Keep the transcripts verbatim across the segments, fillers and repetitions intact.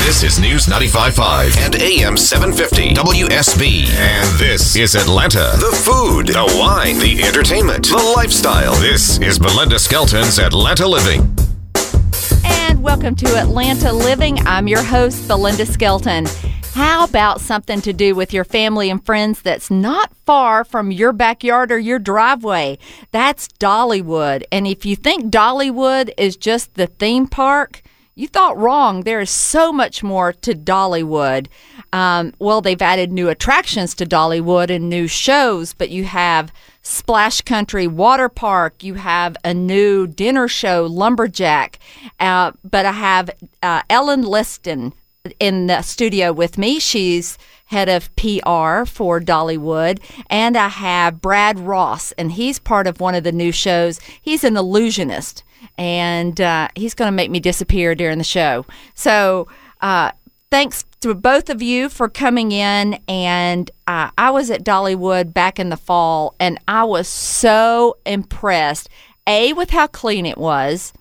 This is News ninety-five point five and A M seven fifty W S B. And this is Atlanta. The food, the wine, the entertainment, the lifestyle. This is Belinda Skelton's Atlanta Living. And welcome to Atlanta Living. I'm your host, Belinda Skelton. How about something to do with your family and friends that's not far from your backyard or your driveway? That's Dollywood. And if you think Dollywood is just the theme park, you thought wrong. There is so much more to Dollywood. Um, well, they've added new attractions to Dollywood and new shows, but you have Splash Country Water Park. You have a new dinner show, Lumberjack. Uh, but I have uh, Ellen Liston in the studio with me. She's head of P R for Dollywood. And I have Brad Ross, and he's part of one of the new shows. He's an illusionist, and uh, he's going to make me disappear during the show. So uh, thanks to both of you for coming in. And uh, I was at Dollywood back in the fall, and I was so impressed, A, with how clean it was,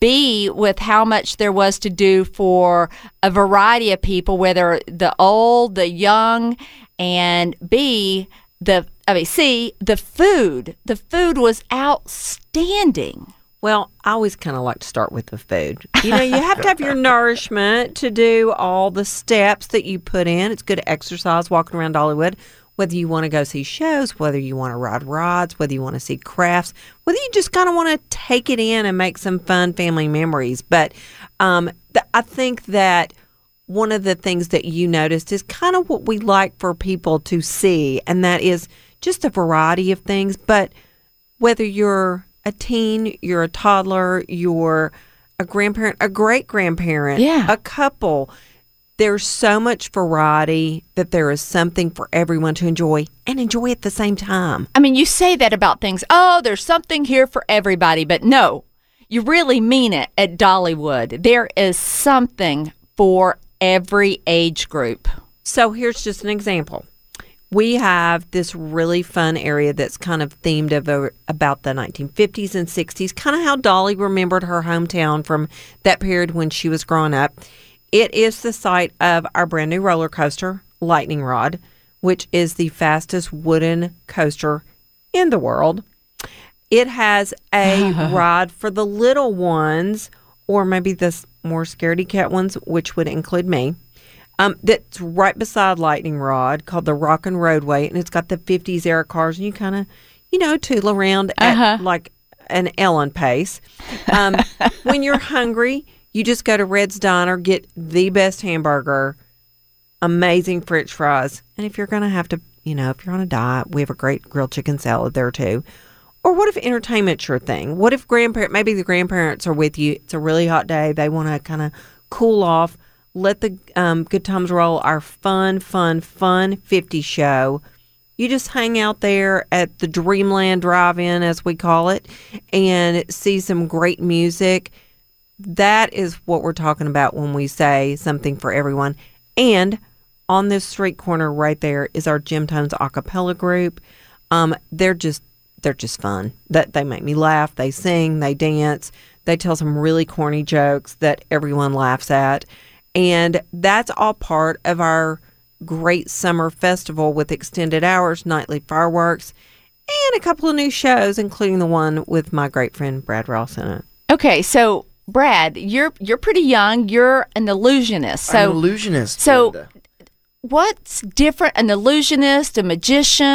B, with how much there was to do for a variety of people, whether the old, the young, and B, the, I mean, C, the food. The food was outstanding. Well, I always kind of like to start with the food. You know, you have to have your nourishment to do all the steps that you put in. It's good exercise walking around Dollywood, whether you want to go see shows, whether you want to ride rides, whether you want to see crafts, whether you just kind of want to take it in and make some fun family memories. But um, th- I think that one of the things that you noticed is kind of what we like for people to see, and that is just a variety of things. But whether you're a teen, you're a toddler, you're a grandparent, a great-grandparent, yeah. a couple. There's so much variety that there is something for everyone to enjoy and enjoy at the same time. I mean, you say that about things. Oh, there's something here for everybody. But no, you really mean it at Dollywood. There is something for every age group. So here's just an example. We have this really fun area that's kind of themed over, about the nineteen fifties and sixties, kind of how Dolly remembered her hometown from that period when she was growing up. It is the site of our brand new roller coaster, Lightning Rod, which is the fastest wooden coaster in the world. It has a ride for the little ones, or maybe the more scaredy-cat ones, which would include me. Um, that's right beside Lightning Rod, called the Rockin' Roadway, and it's got the fifties era cars, and you kind of, you know, tool around at uh-huh. like an Ellen pace. Um, when you're hungry, you just go to Red's Diner, get the best hamburger, amazing French fries, and if you're going to have to, you know, if you're on a diet, we have a great grilled chicken salad there too. Or what if entertainment's your thing? What if grandparent? Maybe the grandparents are with you. It's a really hot day. They want to kind of cool off. Let the um, good times roll. Our fun, fun, fun fifties show. You just hang out there at the Dreamland Drive-In, as we call it, and see some great music. That is what we're talking about when we say something for everyone. And on this street corner right there is our Gem Tones a cappella group. Um, they're just they're just fun. That they make me laugh. They sing. They dance. They tell some really corny jokes that everyone laughs at. And that's all part of our great summer festival with extended hours, nightly fireworks, and a couple of new shows, including the one with my great friend Brad Ross in it. Okay, so Brad, you're you're pretty young. You're an illusionist. So, I'm an illusionist. So Brenda, what's different? An illusionist, a magician?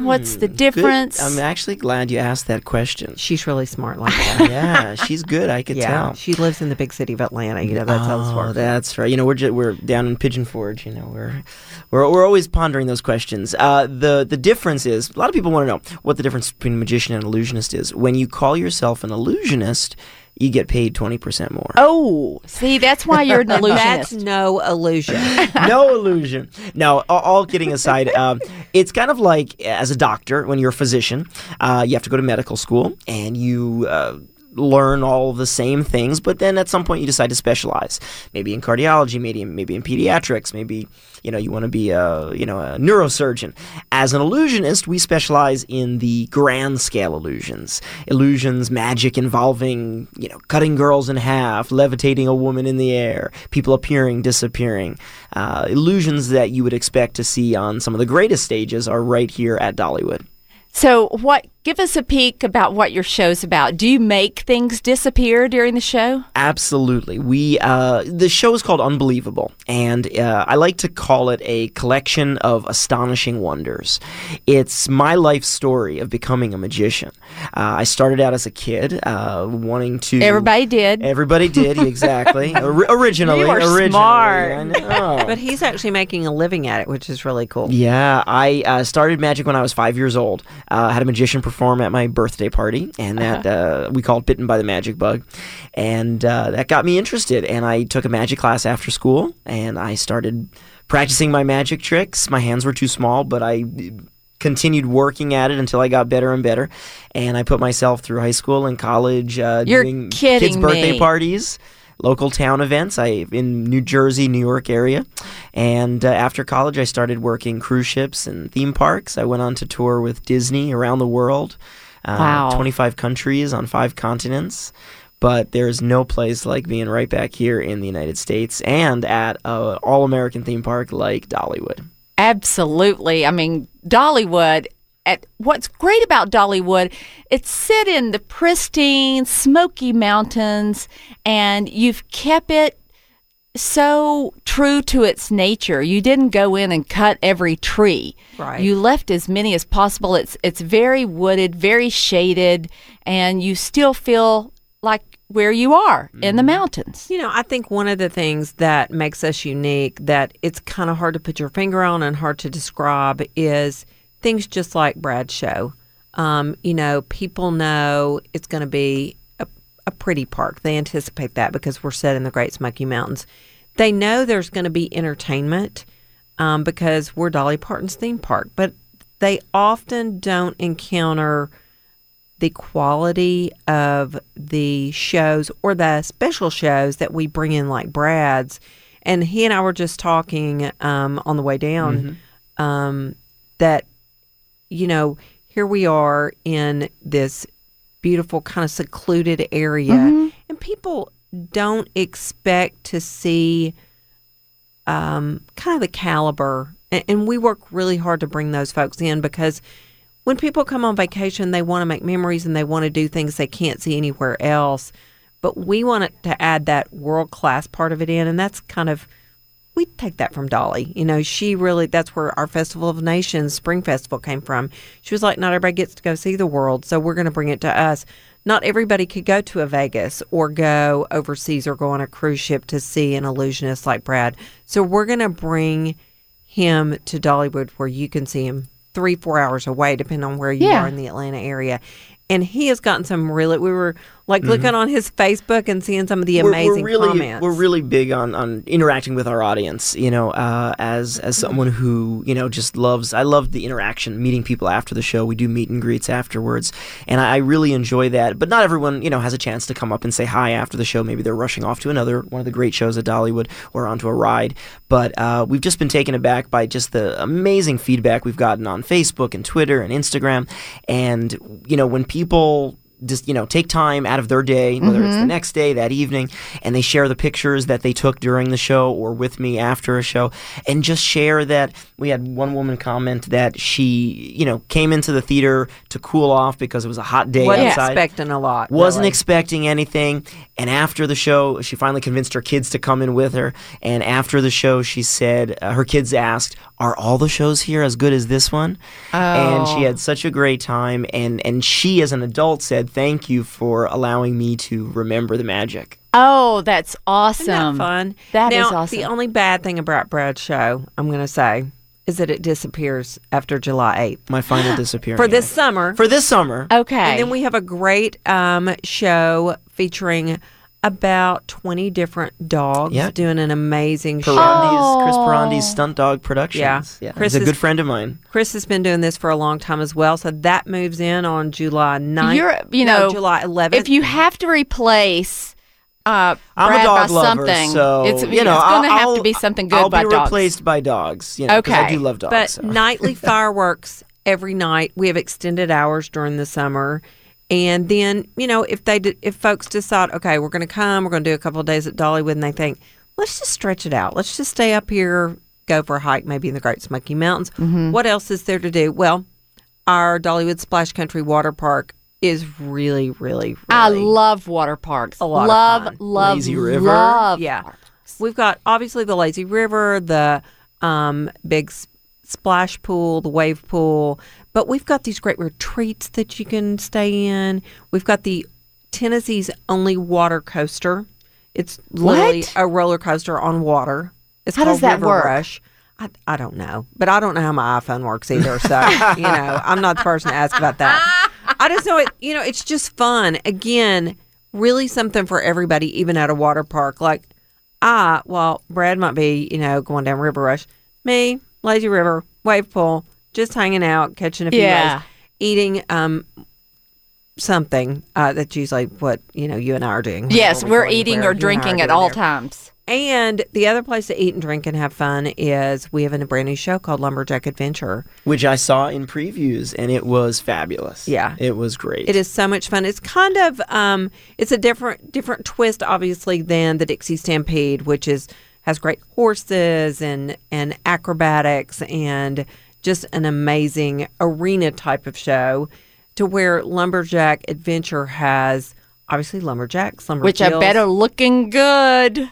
Mm, what's the difference? Good. I'm actually glad you asked that question. She's really smart like that. Yeah, she's good. I could yeah, tell. She lives in the big city of Atlanta. You know, that's oh, how smart. That's right. You know, we're just, we're down in Pigeon Forge. You know, we're we're we're always pondering those questions. Uh, the the difference is, a lot of people want to know what the difference between a magician and an illusionist is. When you call yourself an illusionist, you get paid twenty percent more. Oh, see, that's why you're an illusionist. That's no illusion. No illusion. No, all kidding aside, um, it's kind of like as a doctor, when you're a physician, uh, you have to go to medical school and you... Uh, learn all the same things, but then at some point you decide to specialize, maybe in cardiology, maybe in, maybe in pediatrics, maybe, you know, you want to be a, you know, a neurosurgeon. As an illusionist, we specialize in the grand scale illusions, illusions, magic involving, you know, cutting girls in half, levitating a woman in the air, people appearing, disappearing. Uh, illusions that you would expect to see on some of the greatest stages are right here at Dollywood. So what, give us a peek about what your show's about. Do you make things disappear during the show? Absolutely. We uh, the show is called Unbelievable, and uh, I like to call it a collection of astonishing wonders. It's my life story of becoming a magician. Uh, I started out as a kid uh, wanting to... Everybody did. Everybody did, exactly. Or- originally. You were originally, smart. I know. But he's actually making a living at it, which is really cool. Yeah, I uh, started magic when I was five years old. I uh, had a magician perform at my birthday party, and that uh, we called Bitten by the Magic Bug, and uh, that got me interested, and I took a magic class after school, and I started practicing my magic tricks. My hands were too small, but I continued working at it until I got better and better, and I put myself through high school and college uh, doing kids' birthday me. parties. Local town events I in New Jersey, New York area. And uh, after college, I started working cruise ships and theme parks. I went on to tour with Disney around the world. Uh, wow. twenty-five countries on five continents. But there's no place like being right back here in the United States and at an all-American theme park like Dollywood. Absolutely. I mean, Dollywood... At what's great about Dollywood, it's set in the pristine Smoky Mountains, and you've kept it so true to its nature. You didn't go in and cut every tree. Right. You left as many as possible. It's it's very wooded, very shaded, and you still feel like where you are in the mountains. You know, I think one of the things that makes us unique, that it's kind of hard to put your finger on and hard to describe, is... things just like Brad's show. Um, you know, people know it's going to be a, a pretty park. They anticipate that because we're set in the Great Smoky Mountains. They know there's going to be entertainment um, because we're Dolly Parton's theme park. But they often don't encounter the quality of the shows or the special shows that we bring in like Brad's. And he and I were just talking um, on the way down mm-hmm. um, that... you know, here we are in this beautiful kind of secluded area, mm-hmm. and people don't expect to see um, kind of the caliber. And, and we work really hard to bring those folks in because when people come on vacation, they want to make memories and they want to do things they can't see anywhere else. But we wanted to add that world-class part of it in, and that's kind of... we take that from Dolly. You know, she really, that's where our Festival of Nations, Spring Festival, came from. She was like, not everybody gets to go see the world, so we're going to bring it to us. Not everybody could go to a Vegas or go overseas or go on a cruise ship to see an illusionist like Brad. So we're going to bring him to Dollywood where you can see him three, four hours away, depending on where you yeah. are in the Atlanta area. And he has gotten some really, we were like mm-hmm. looking on his Facebook and seeing some of the amazing we're, we're really, comments. We're really big on, on interacting with our audience, you know, uh, as as someone who, you know, just loves, I love the interaction, meeting people after the show. We do meet and greets afterwards, and I, I really enjoy that. But not everyone, you know, has a chance to come up and say hi after the show. Maybe they're rushing off to another, one of the great shows at Dollywood or onto a ride. But uh, we've just been taken aback by just the amazing feedback we've gotten on Facebook and Twitter and Instagram. And, you know, when people... People just, you know, take time out of their day, whether mm-hmm. it's the next day, that evening, and they share the pictures that they took during the show or with me after a show, and just share that. We had one woman comment that she, you know, came into the theater to cool off because it was a hot day wasn't outside. Wasn't expecting a lot. Wasn't really. expecting anything. And after the show, she finally convinced her kids to come in with her. And after the show, she said, uh, her kids asked, are all the shows here as good as this one? Oh. And she had such a great time. And, and she, as an adult, said, thank you for allowing me to remember the magic. Oh, that's awesome. Isn't that fun? That now, is awesome. The only bad thing about Brad's show, I'm going to say, is that it disappears after July eighth. My final disappearance. For this summer. For this summer. Okay. And then we have a great um, show featuring about twenty different dogs yep. doing an amazing show. Pirandi's, Chris Pirandi's Stunt Dog Productions. Yeah. yeah. Chris He's a is, good friend of mine. Chris has been doing this for a long time as well, so that moves in on July ninth. You're, you know, no, July eleventh. If you have to replace uh, I'm Brad a dog by lover, something, so it's, you know, it's going to have to be something good I'll by dogs. I'll be replaced by dogs, you know, because okay. I do love dogs. But so. Nightly fireworks every night. We have extended hours during the summer. And then, you know, if they did, if folks decide, okay, we're going to come, we're going to do a couple of days at Dollywood, and they think, let's just stretch it out. Let's just stay up here, go for a hike, maybe in the Great Smoky Mountains. Mm-hmm. What else is there to do? Well, our Dollywood Splash Country Water Park is really, really, really... I love water parks. A lot love, of fun. Love, Lazy River. Love. Yeah. We've got, obviously, the Lazy River, the um, big... splash pool, the wave pool, but we've got these great retreats that you can stay in. We've got the Tennessee's only water coaster. It's literally what? a roller coaster on water. It's how called does that River work? Rush. I, I don't know, but I don't know how my iPhone works either, so you know, I'm not the person to ask about that. I just know it, you know, it's just fun. Again, really something for everybody, even at a water park. Like I, well, Brad might be, you know, going down River Rush. Me, Lazy River, wave pool, just hanging out, catching a few yeah. waves, eating um, something. Uh, that's usually what you know you and I are doing. Yes, we're, we're eating or drinking at all there. times. And the other place to eat and drink and have fun is we have a brand new show called Lumberjack Adventure, which I saw in previews, and it was fabulous. Yeah, it was great. It is so much fun. It's kind of um, it's a different different twist, obviously, than the Dixie Stampede, which is. Has great horses and, and acrobatics and just an amazing arena type of show, to where Lumberjack Adventure has obviously lumberjacks, lumberjills, which I bet are looking good,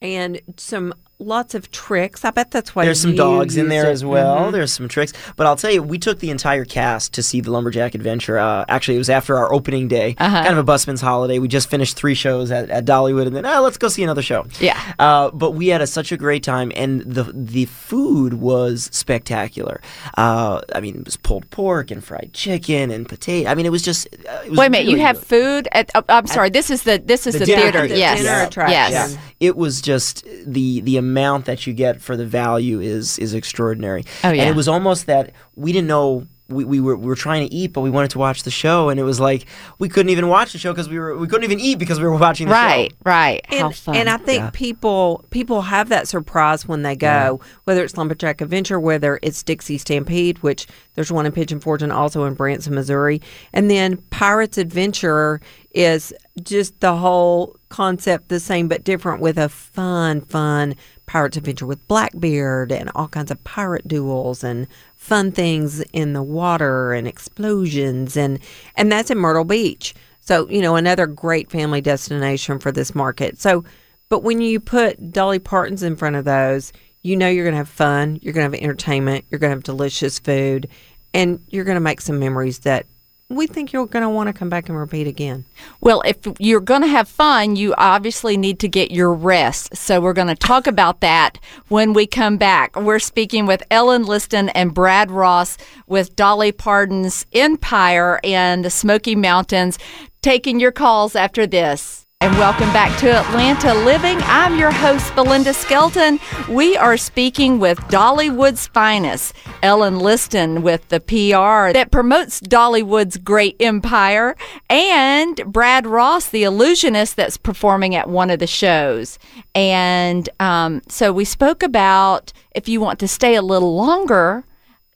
and some lots of tricks. I bet that's why there's some dogs in there it. as well. Mm-hmm. There's some tricks, but I'll tell you, we took the entire cast to see the Lumberjack Adventure. Uh, actually, it was after our opening day, uh-huh. kind of a busman's holiday. We just finished three shows at, at Dollywood, and then oh, let's go see another show. Yeah, uh, but we had a, such a great time, and the the food was spectacular. Uh, I mean, it was pulled pork and fried chicken and potato. I mean, it was just. Uh, it was Wait a minute, really you have good. food at? Oh, I'm sorry, at, this is the this is the, the dinner, theater. The yes, dinner attraction. yes. Yeah. It was just the the. amount that you get for the value is is extraordinary. Oh, yeah. And it was almost that we didn't know we, we were we were trying to eat, but we wanted to watch the show, and it was like we couldn't even watch the show because we were we couldn't even eat because we were watching the right, show. Right, right. How fun. And I think yeah. people people have that surprise when they go, yeah. whether it's Lumberjack Adventure, whether it's Dixie Stampede, which there's one in Pigeon Forge and also in Branson, Missouri, and then Pirates Adventure is just the whole concept the same but different, with a fun, fun Pirates Adventure with Blackbeard and all kinds of pirate duels and fun things in the water and explosions, and and that's in Myrtle Beach. So, you know, another great family destination for this market. So, but when you put Dolly Parton's in front of those, you know you're going to have fun, you're going to have entertainment, you're going to have delicious food, and you're going to make some memories that we think you're going to want to come back and repeat again. Well, if you're going to have fun, you obviously need to get your rest. So we're going to talk about that when we come back. We're speaking with Ellen Liston and Brad Ross with Dolly Parton's Empire and the Smoky Mountains. Taking your calls after this. And welcome back to Atlanta Living. I'm your host, Belinda Skelton. We are speaking with Dollywood's finest, Ellen Liston, with the P R that promotes Dollywood's great empire, and Brad Ross, the illusionist that's performing at one of the shows. And um, so we spoke about if you want to stay a little longer,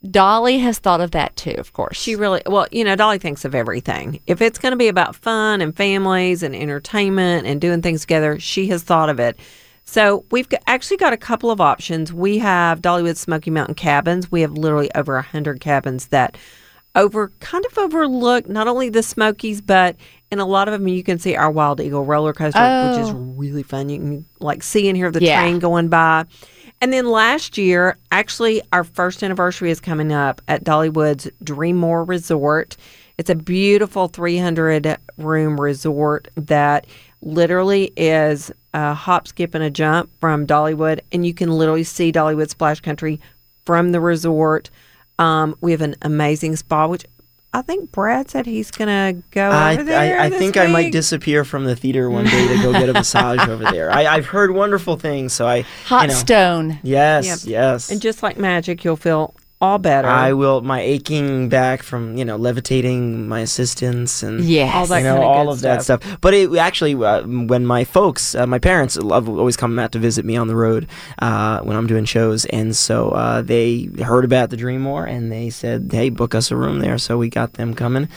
Dolly has thought of that too, of course. She really, well, you know, Dolly thinks of everything. If it's going to be about fun and families and entertainment and doing things together, she has thought of it. So we've got, actually got a couple of options. We have Dollywood Smoky Mountain Cabins. We have literally over one hundred cabins that over kind of overlook not only the Smokies, but in a lot of them you can see our Wild Eagle roller coaster, oh. which is really fun. You can like see and hear the yeah. train going by. And then last year, actually, our first anniversary is coming up at Dollywood's DreamMore Resort. It's a beautiful three hundred room resort that literally is a hop, skip, and a jump from Dollywood. And you can literally see Dollywood Splash Country from the resort. Um, we have an amazing spa, which I think Brad said he's going to go I, over there I, I this think week. I might disappear from the theater one day to go get a massage over there. I, I've heard wonderful things. So I Hot you know, stone. Yes, yep. yes. And just like magic, you'll feel all better. I will. My aching back from, you know, levitating my assistants and yes. all that you know, kind of all of stuff. that stuff. But it actually, uh, when my folks, uh, my parents love, always come out to visit me on the road uh, when I'm doing shows. And so uh, they heard about the DreamMore and they said, hey, book us a room there. So we got them coming.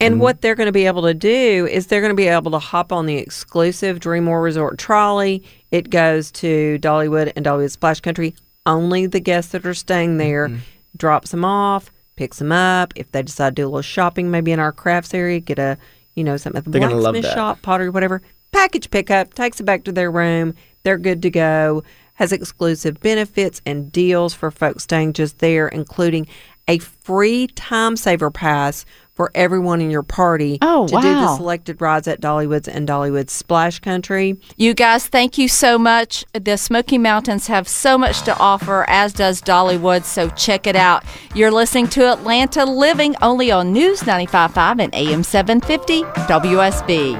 And mm-hmm. what they're going to be able to do is they're going to be able to hop on the exclusive DreamMore Resort trolley. It goes to Dollywood and Dollywood Splash Country. Only the guests that are staying there. Mm-hmm. Drops them off, picks them up. If they decide to do a little shopping, maybe in our crafts area, get a, you know, something at the blacksmith shop, pottery, whatever. Package pickup, takes it back to their room. They're good to go. Has exclusive benefits and deals for folks staying just there, including a free time saver pass for everyone in your party oh, to wow. do the selected rides at Dollywood's and Dollywood's Splash Country. You guys, thank you so much. The Smoky Mountains have so much to offer, as does Dollywood, so check it out. You're listening to Atlanta Living, only on News ninety-five point five and A M seven fifty W S B.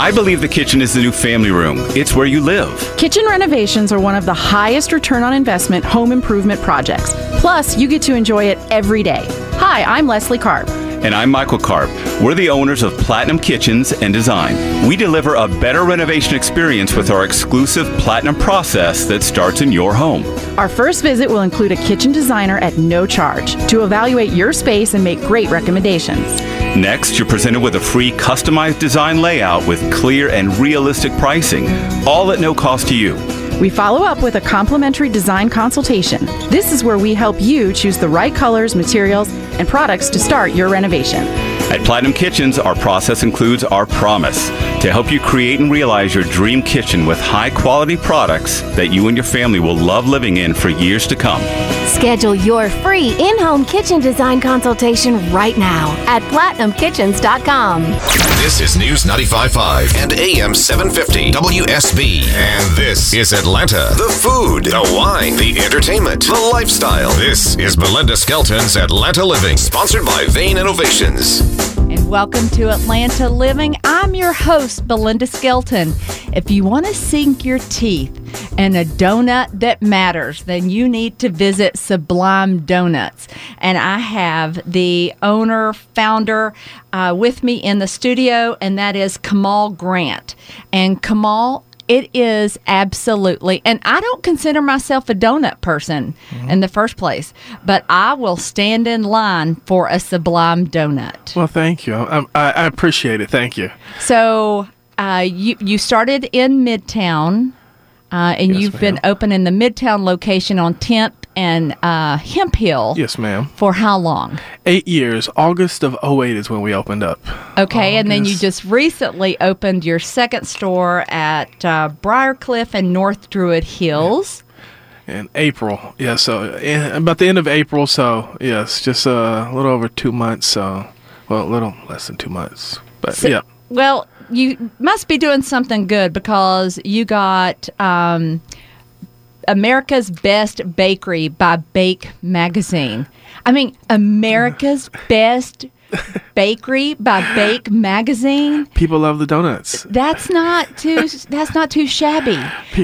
I believe the kitchen is the new family room. It's where you live. Kitchen renovations are one of the highest return on investment home improvement projects. Plus, you get to enjoy it every day. Hi, I'm Leslie Karp. And I'm Michael Carp. We're the owners of Platinum Kitchens and Design. We deliver a better renovation experience with our exclusive Platinum process that starts in your home. Our first visit will include a kitchen designer at no charge to evaluate your space and make great recommendations. Next, you're presented with a free customized design layout with clear and realistic pricing, all at no cost to you. We follow up with a complimentary design consultation. This is where we help you choose the right colors, materials, and products to start your renovation. At Platinum Kitchens, our process includes our promise to help you create and realize your dream kitchen with high-quality products that you and your family will love living in for years to come. Schedule your free in-home kitchen design consultation right now at platinum kitchens dot com. This is News ninety-five point five and A M seven fifty W S B. And this is Atlanta. The food, the wine, the entertainment, the lifestyle. This is Belinda Skelton's Atlanta Living, sponsored by Vane Innovations. And welcome to Atlanta Living. I'm your host, Belinda Skelton. If you want to sink your teeth and a donut that matters, then you need to visit Sublime Donuts. And I have the owner, founder uh, with me in the studio, and that is Kamal Grant. And Kamal, it is absolutely, and I don't consider myself a donut person mm-hmm. in the first place, but I will stand in line for a Sublime Donut. Well, thank you. I, I, I appreciate it. Thank you. So uh, you, you started in Midtown. Uh, and yes, you've ma'am. been open in the Midtown location on tenth and uh, Hemp Hill. Yes, ma'am. For how long? Eight years. August of oh eight is when we opened up. Okay, August. And then you just recently opened your second store at uh, Briarcliff and North Druid Hills. Yeah. In April. Yeah, so in, about the end of April. So, yes, just uh, a little over two months. So, well, a little less than two months. But, so, yeah. Well, you must be doing something good because you got um, America's Best Bakery by Bake Magazine. I mean, America's Best Bakery by Bake Magazine. People love the donuts. That's not too. That's not too shabby.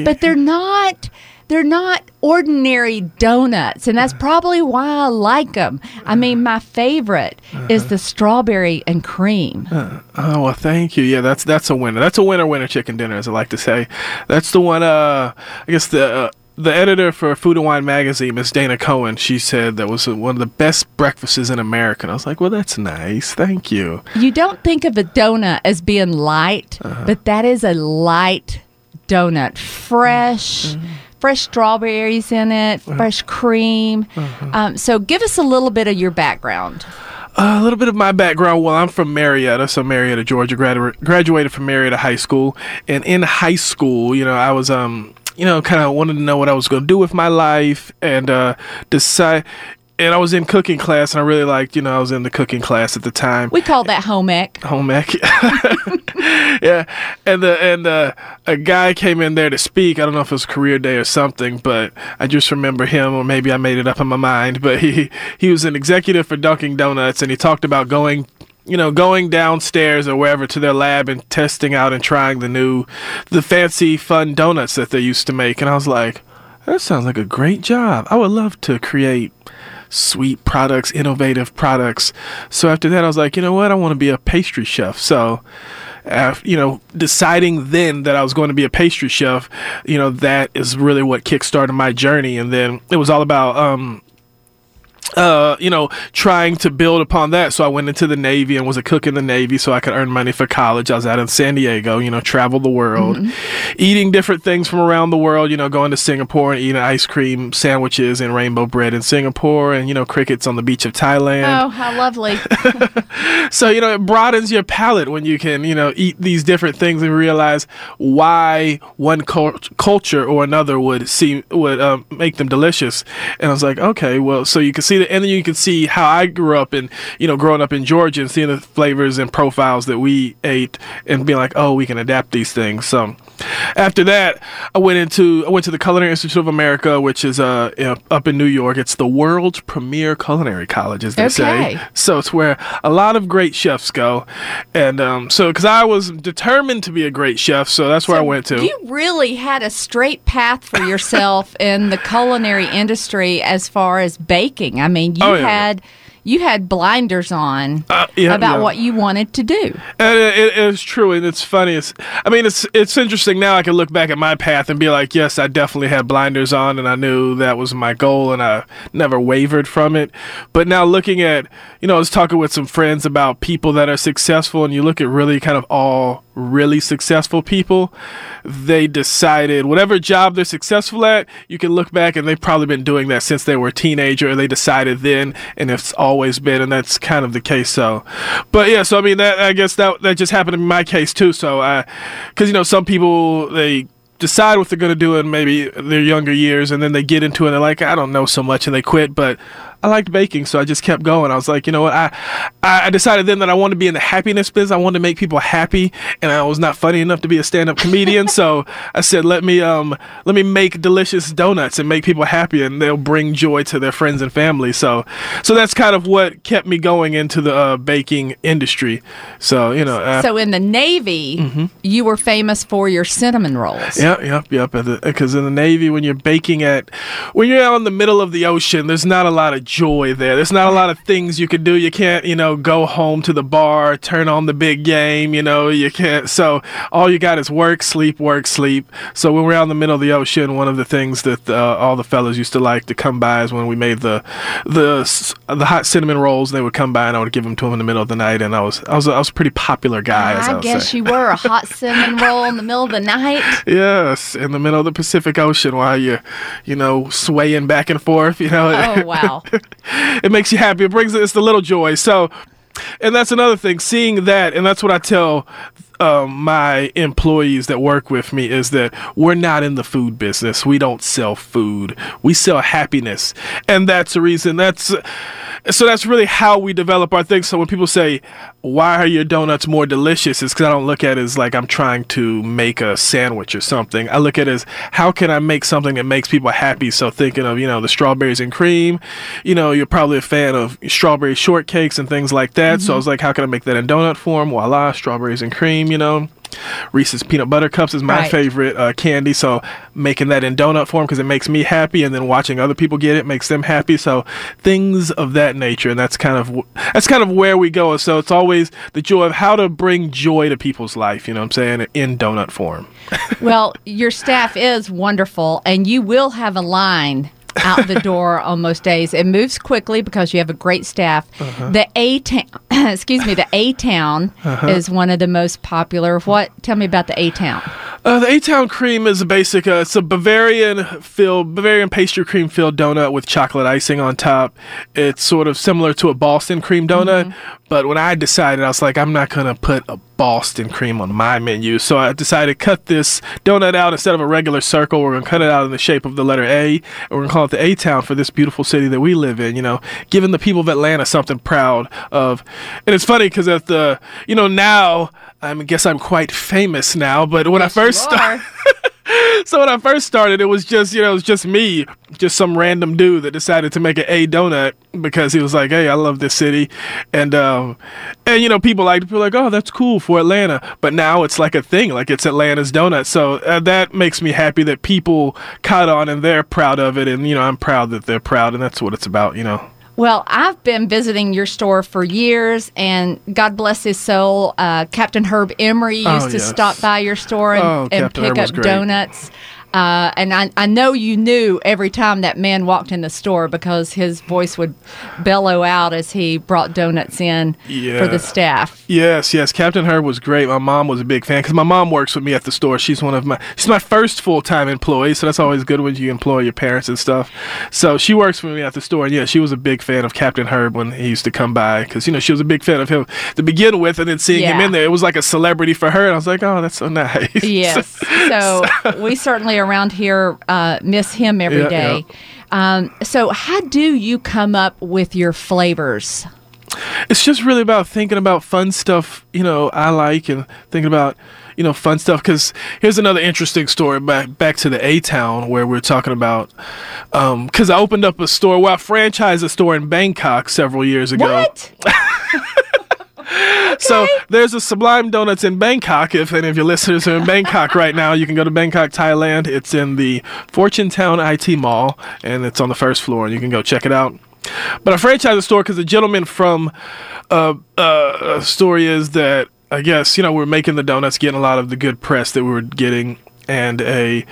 But they're not. They're not ordinary donuts, and that's probably why I like them. I mean, my favorite uh-huh. is the strawberry and cream. Uh, oh, well, thank you. Yeah, that's that's a winner. That's a winner, winner chicken dinner, as I like to say. That's the one, uh, I guess the... Uh, The editor for Food and Wine magazine, Miss Dana Cohen, she said that was one of the best breakfasts in America. And I was like, well, that's nice. Thank you. You don't think of a donut as being light, uh-huh. but that is a light donut. Fresh, mm-hmm. fresh strawberries in it, fresh cream. Uh-huh. Um, so give us a little bit of your background. Uh, a little bit of my background. Well, I'm from Marietta, so Marietta, Georgia. Gradu- graduated from Marietta High School. And in high school, you know, I was... um. you know, kind of wanted to know what I was going to do with my life and uh, decide, And I was in cooking class, and I really liked, you know, I was in the cooking class at the time. We called that home ec. Home ec. Yeah. And the, and uh, a guy came in there to speak. I don't know if it was career day or something, but I just remember him, or maybe I made it up in my mind. But he, he was an executive for Dunkin' Donuts, and he talked about going... you know, going downstairs or wherever to their lab and testing out and trying the new, the fancy fun donuts that they used to make. And I was like, that sounds like a great job. I would love to create sweet products, innovative products. So after that, I was like, you know what? I want to be a pastry chef. So, after, you know, deciding then that I was going to be a pastry chef, you know, that is really what kickstarted my journey. And then it was all about, um, Uh, you know, trying to build upon that. So I went into the Navy and was a cook in the Navy so I could earn money for college. I was out in San Diego, you know, travel the world, mm-hmm. eating different things from around the world, you know, going to Singapore and eating ice cream sandwiches and rainbow bread in Singapore and, you know, crickets on the beach of Thailand. Oh, how lovely. So, you know, it broadens your palate when you can, you know, eat these different things and realize why one cul- culture or another would seem, would uh, make them delicious. And I was like, okay, well, so you can see that. And then you can see how I grew up and, you know, growing up in Georgia and seeing the flavors and profiles that we ate and being like, oh, we can adapt these things. So after that, I went into I went to the Culinary Institute of America, which is uh, up in New York. It's the world's premier culinary college, as they okay. say. So it's where a lot of great chefs go. And um, so because I was determined to be a great chef, so that's where so I went to. You really had a straight path for yourself in the culinary industry as far as baking. I mean, you oh, yeah. had you had blinders on uh, yeah, about yeah. what you wanted to do. And it, it, it's true, and it's funny. It's, I mean, it's it's interesting now. I can look back at my path and be like, yes, I definitely had blinders on, and I knew that was my goal, and I never wavered from it. But now looking at, you know, I was talking with some friends about people that are successful, and you look at really kind of all really successful people, they decided whatever job they're successful at, you can look back and they've probably been doing that since they were a teenager, or they decided then, and it's always been, and that's kind of the case. So, but yeah, so I mean, that I guess that that just happened in my case too. So I, because you know, some people they decide what they're going to do in maybe their younger years, and then they get into it and they're like, I don't know so much, and they quit. But I liked baking, so I just kept going. I was like, you know what, I I decided then that I wanted to be in the happiness business. I wanted to make people happy, and I was not funny enough to be a stand-up comedian. So I said, let me um let me make delicious donuts and make people happy, and they'll bring joy to their friends and family. So so that's kind of what kept me going into the uh, baking industry. So you know. Uh, so in the Navy, mm-hmm. you were famous for your cinnamon rolls. Yep, yep, yep. Because in the Navy, when you're baking at, when you're out in the middle of the ocean, there's not a lot of joy there. There's not a lot of things you can do. You can't, you know, go home to the bar, turn on the big game, you know, you can't. So all you got is work, sleep, work, sleep. So when we're out in the middle of the ocean, one of the things that uh, all the fellas used to like to come by is when we made the the the hot cinnamon rolls. They would come by and I would give them to them in the middle of the night. And I was I was I was a pretty popular guy. I, I guess say. You were a hot cinnamon roll in the middle of the night. Yes, in the middle of the Pacific Ocean while you you know swaying back and forth. You know. Oh wow. It makes you happy. It brings it's the little joy. So, and that's another thing. Seeing that, and that's what I tell um, my employees that work with me is that we're not in the food business. We don't sell food. We sell happiness, and that's the reason. That's uh, so. That's really how we develop our things. So when people say, "Why are your donuts more delicious?" It's because I don't look at it as like I'm trying to make a sandwich or something. I look at it as how can I make something that makes people happy? So thinking of, you know, the strawberries and cream, you know, you're probably a fan of strawberry shortcakes and things like that. Mm-hmm. So I was like, how can I make that in donut form? Voila, strawberries and cream, you know. Reese's peanut butter cups is my right. favorite uh, candy, so making that in donut form because it makes me happy, and then watching other people get it makes them happy. So things of that nature, and that's kind of w- that's kind of where we go. So it's always the joy of how to bring joy to people's life. You know what I'm saying? In donut form. Well, your staff is wonderful, and you will have a line out the door on most days. It moves quickly because you have a great staff. Uh-huh. The A Town, excuse me, the A Town uh-huh. is one of the most popular. What? Tell me about the A Town. Uh, the A-Town cream is a basic, uh, it's a Bavarian filled, Bavarian pastry cream filled donut with chocolate icing on top. It's sort of similar to a Boston cream donut, mm-hmm. but when I decided, I was like, I'm not going to put a Boston cream on my menu. So I decided to cut this donut out instead of a regular circle. We're going to cut it out in the shape of the letter A, and we're going to call it the A-Town for this beautiful city that we live in, you know, giving the people of Atlanta something proud of. And it's funny because at the, you know, now, I guess I'm quite famous now, but when yes, I first started, so when I first started, it was just, you know, it was just me, just some random dude that decided to make an A donut because he was like, hey, I love this city. And, um, and you know, people like, people like, oh, that's cool for Atlanta. But now it's like a thing, like it's Atlanta's donut. So uh, that makes me happy that people caught on and they're proud of it. And, you know, I'm proud that they're proud, and that's what it's about, you know. Well, I've been visiting your store for years, and God bless his soul, uh, Captain Herb Emery used oh, to yes. stop by your store and, oh, and pick Herb up donuts. Uh, and I, I know you knew every time that man walked in the store because his voice would bellow out as he brought donuts in yeah. for the staff. Yes, yes. Captain Herb was great. My mom was a big fan because my mom works with me at the store. She's one of my, she's my first full-time employee, so that's always good when you employ your parents and stuff. So she works for me at the store, and yeah, she was a big fan of Captain Herb when he used to come by because, you know, she was a big fan of him to begin with, and then seeing yeah. him in there, it was like a celebrity for her, and I was like, oh, that's so nice. Yes. so, so we certainly are around here uh, miss him every yeah, day. Yeah. Um, so how do you come up with your flavors? It's just really about thinking about fun stuff, you know, I like, and thinking about, you know, fun stuff. Because here's another interesting story back back to the A-Town where we're talking about, because um, I opened up a store, well, I franchised a store in Bangkok several years ago. What? Okay. So there's a Sublime Donuts in Bangkok. If any of your listeners are in Bangkok right now, you can go to Bangkok, Thailand. It's in the Fortune Town I T Mall, and it's on the first floor, and you can go check it out. But I franchised the store because the gentleman from uh, uh, story is that, I guess, you know, we were making the donuts, getting a lot of the good press that we were getting. And a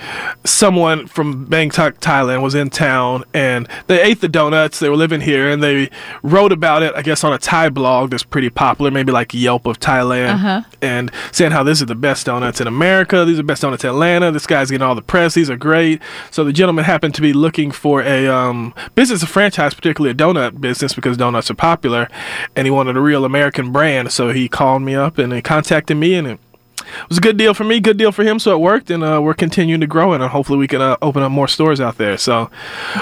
someone from Bangkok, Thailand was in town, and they ate the donuts. They were living here, and they wrote about it, I guess, on a Thai blog that's pretty popular, maybe like Yelp of Thailand, uh-huh. and saying how this is the best donuts in America. These are the best donuts in Atlanta. This guy's getting all the press. These are great. So the gentleman happened to be looking for a um, business, a franchise, particularly a donut business, because donuts are popular, and he wanted a real American brand. So he called me up, and he contacted me, and it It was a good deal for me, good deal for him, so it worked, and uh, we're continuing to grow, and hopefully we can uh, open up more stores out there. So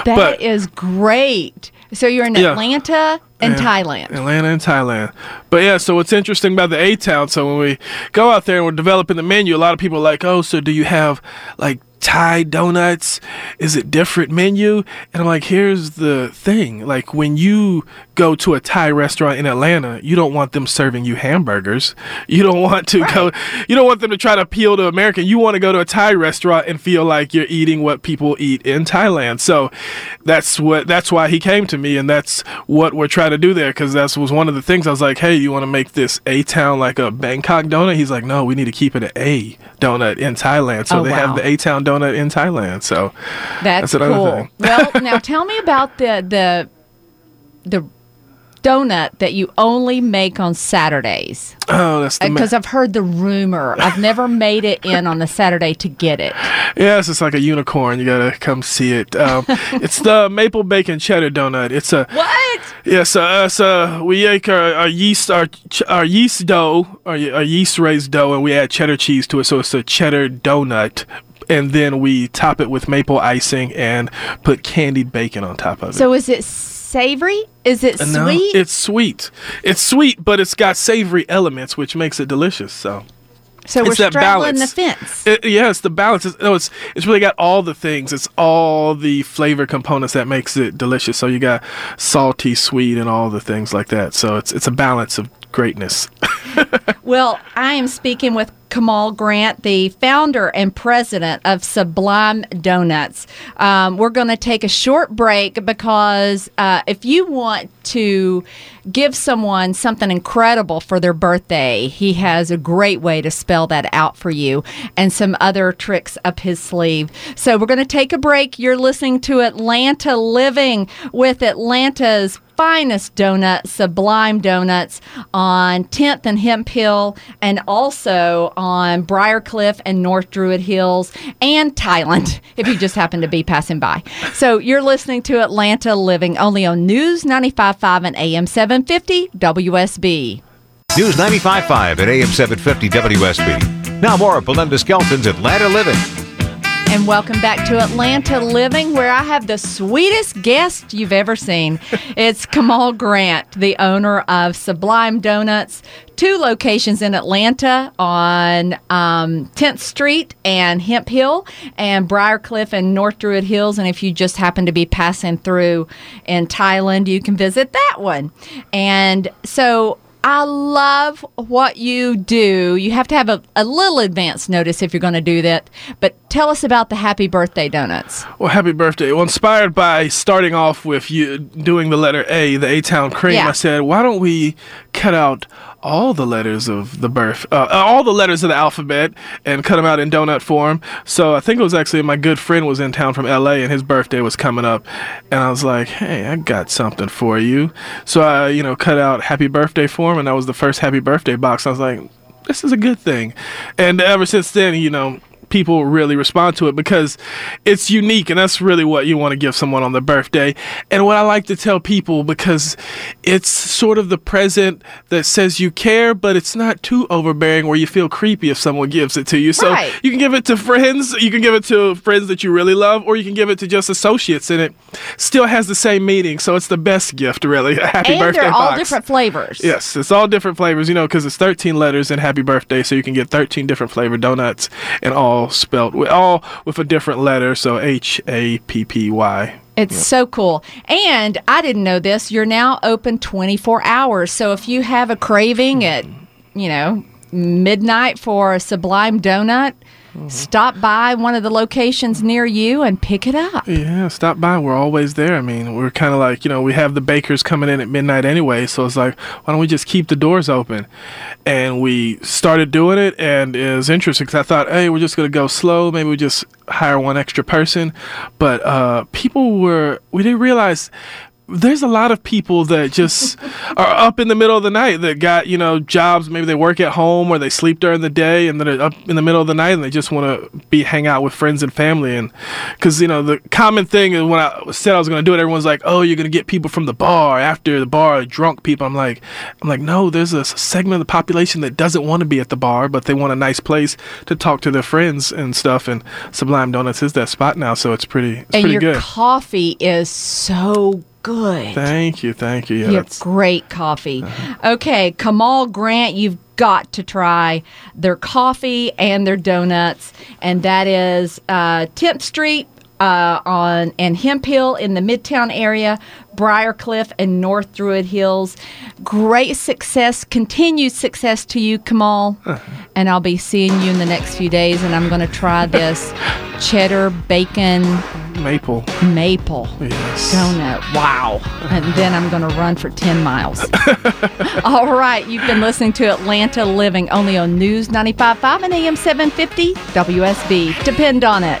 that but, is great. So you're in yeah. Atlanta and, and Thailand. Atlanta and Thailand. But yeah, so what's interesting about the A-Town, so when we go out there and we're developing the menu, a lot of people are like, oh, so do you have, like, Thai donuts? Is it different menu? And I'm like, here's the thing. Like, when you go to a Thai restaurant in Atlanta, you don't want them serving you hamburgers. You don't want to right. go, you don't want them to try to appeal to American. You want to go to a Thai restaurant and feel like you're eating what people eat in Thailand. So that's what, that's why he came to me, and that's what we're trying to do there, because that was one of the things. I was like, hey, you want to make this A-Town like a Bangkok donut? He's like, no, we need to keep it an A donut in Thailand. So oh, they wow. have the A-Town donut donut in Thailand, so that's, that's another cool. thing. Well, now tell me about the the the donut that you only make on Saturdays. Oh, that's the because ma- I've heard the rumor. I've never made it in on the Saturday to get it. Yes, it's like a unicorn. You gotta come see it. Um, it's the maple bacon cheddar donut. It's a what? Yes, yeah, so, uh, so we make our, our yeast, our our yeast dough, our, our yeast raised dough, and we add cheddar cheese to it. So it's a cheddar donut. And then we top it with maple icing and put candied bacon on top of it. So is it savory? Is it no, sweet? It's sweet. It's sweet, but it's got savory elements, which makes it delicious. So, so we're straddling the fence. It, yeah, it's the balance. It's, no, it's it's really got all the things. It's all the flavor components that makes it delicious. So you got salty, sweet, and all the things like that. So it's it's a balance of greatness. Well, I am speaking with Kamal Grant, the founder and president of Sublime Donuts. Um, we're going to take a short break because uh, if you want to give someone something incredible for their birthday, he has a great way to spell that out for you and some other tricks up his sleeve. So we're going to take a break. You're listening to Atlanta Living with Atlanta's finest donuts, Sublime Donuts, on tenth and Hemp Hill, and also on on Briarcliff and North Druid Hills and Thailand, if you just happen to be passing by. So you're listening to Atlanta Living, only on News ninety-five point five and A M seven fifty W S B. News ninety-five point five at A M seven fifty W S B. Now more of Belinda Skelton's Atlanta Living. And welcome back to Atlanta Living, where I have the sweetest guest you've ever seen. It's Kamal Grant, the owner of Sublime Donuts, two locations in Atlanta on um, tenth Street and Hemp Hill, and Briarcliff and North Druid Hills. And if you just happen to be passing through in Thailand, you can visit that one. And so I love what you do. You have to have a, a little advance notice if you're going to do that. But tell us about the Happy Birthday Donuts. Well, Happy Birthday. Well, inspired by starting off with you doing the letter A, the A-Town cream, yeah. I said, why don't we cut out all the letters of the birth, uh, all the letters of the alphabet, and cut them out in donut form. So I think it was actually my good friend was in town from L A, and his birthday was coming up, and I was like, "Hey, I got something for you." So I, you know, cut out Happy Birthday form, and that was the first Happy Birthday box. I was like, "This is a good thing," and ever since then, you know, people really respond to it because it's unique, and that's really what you want to give someone on their birthday. And what I like to tell people, because it's sort of the present that says you care, but it's not too overbearing where you feel creepy if someone gives it to you. So right. You can give it to friends, you can give it to friends that you really love, or you can give it to just associates, and it still has the same meaning. So it's the best gift, really. A happy and birthday they're all box. Different flavors. Yes, it's all different flavors, you know, because it's thirteen letters in Happy Birthday, so you can get thirteen different flavored donuts, and all spelt with all with a different letter, so H A P P Y. It's yep. So cool. And I didn't know this, you're now open twenty-four hours, so if you have a craving mm-hmm. at, you know, midnight for a Sublime Donut, mm-hmm. stop by one of the locations near you and pick it up. Yeah, stop by. We're always there. I mean, we're kind of like, you know, we have the bakers coming in at midnight anyway, so it's like, why don't we just keep the doors open? And we started doing it, and it was interesting because I thought, hey, we're just going to go slow. Maybe we just hire one extra person. But uh, people were, we didn't realize there's a lot of people that just are up in the middle of the night that got, you know, jobs. Maybe they work at home or they sleep during the day, and then they're up in the middle of the night and they just want to be hang out with friends and family. And because, you know, the common thing is when I said I was going to do it, everyone's like, oh, you're going to get people from the bar after the bar, drunk people. I'm like, I'm like, no, there's a segment of the population that doesn't want to be at the bar, but they want a nice place to talk to their friends and stuff. And Sublime Donuts is that spot now. So it's pretty, it's and pretty your good. Your coffee is so good. Good. Thank you. Thank you. Yeah, you have great coffee. Uh-huh. Okay, Kamal Grant, you've got to try their coffee and their donuts, and that is uh, tenth Street uh, on and Hemp Hill in the Midtown area, Briarcliff and North Druid Hills. Great success, continued success to you, Kamal. Uh-huh. And I'll be seeing you in the next few days, and I'm going to try this cheddar bacon maple maple yes. donut. Wow. And then I'm going to run for ten miles. All right. You've been listening to Atlanta Living, only on News ninety-five point five and A M seven fifty W S B. Depend on it.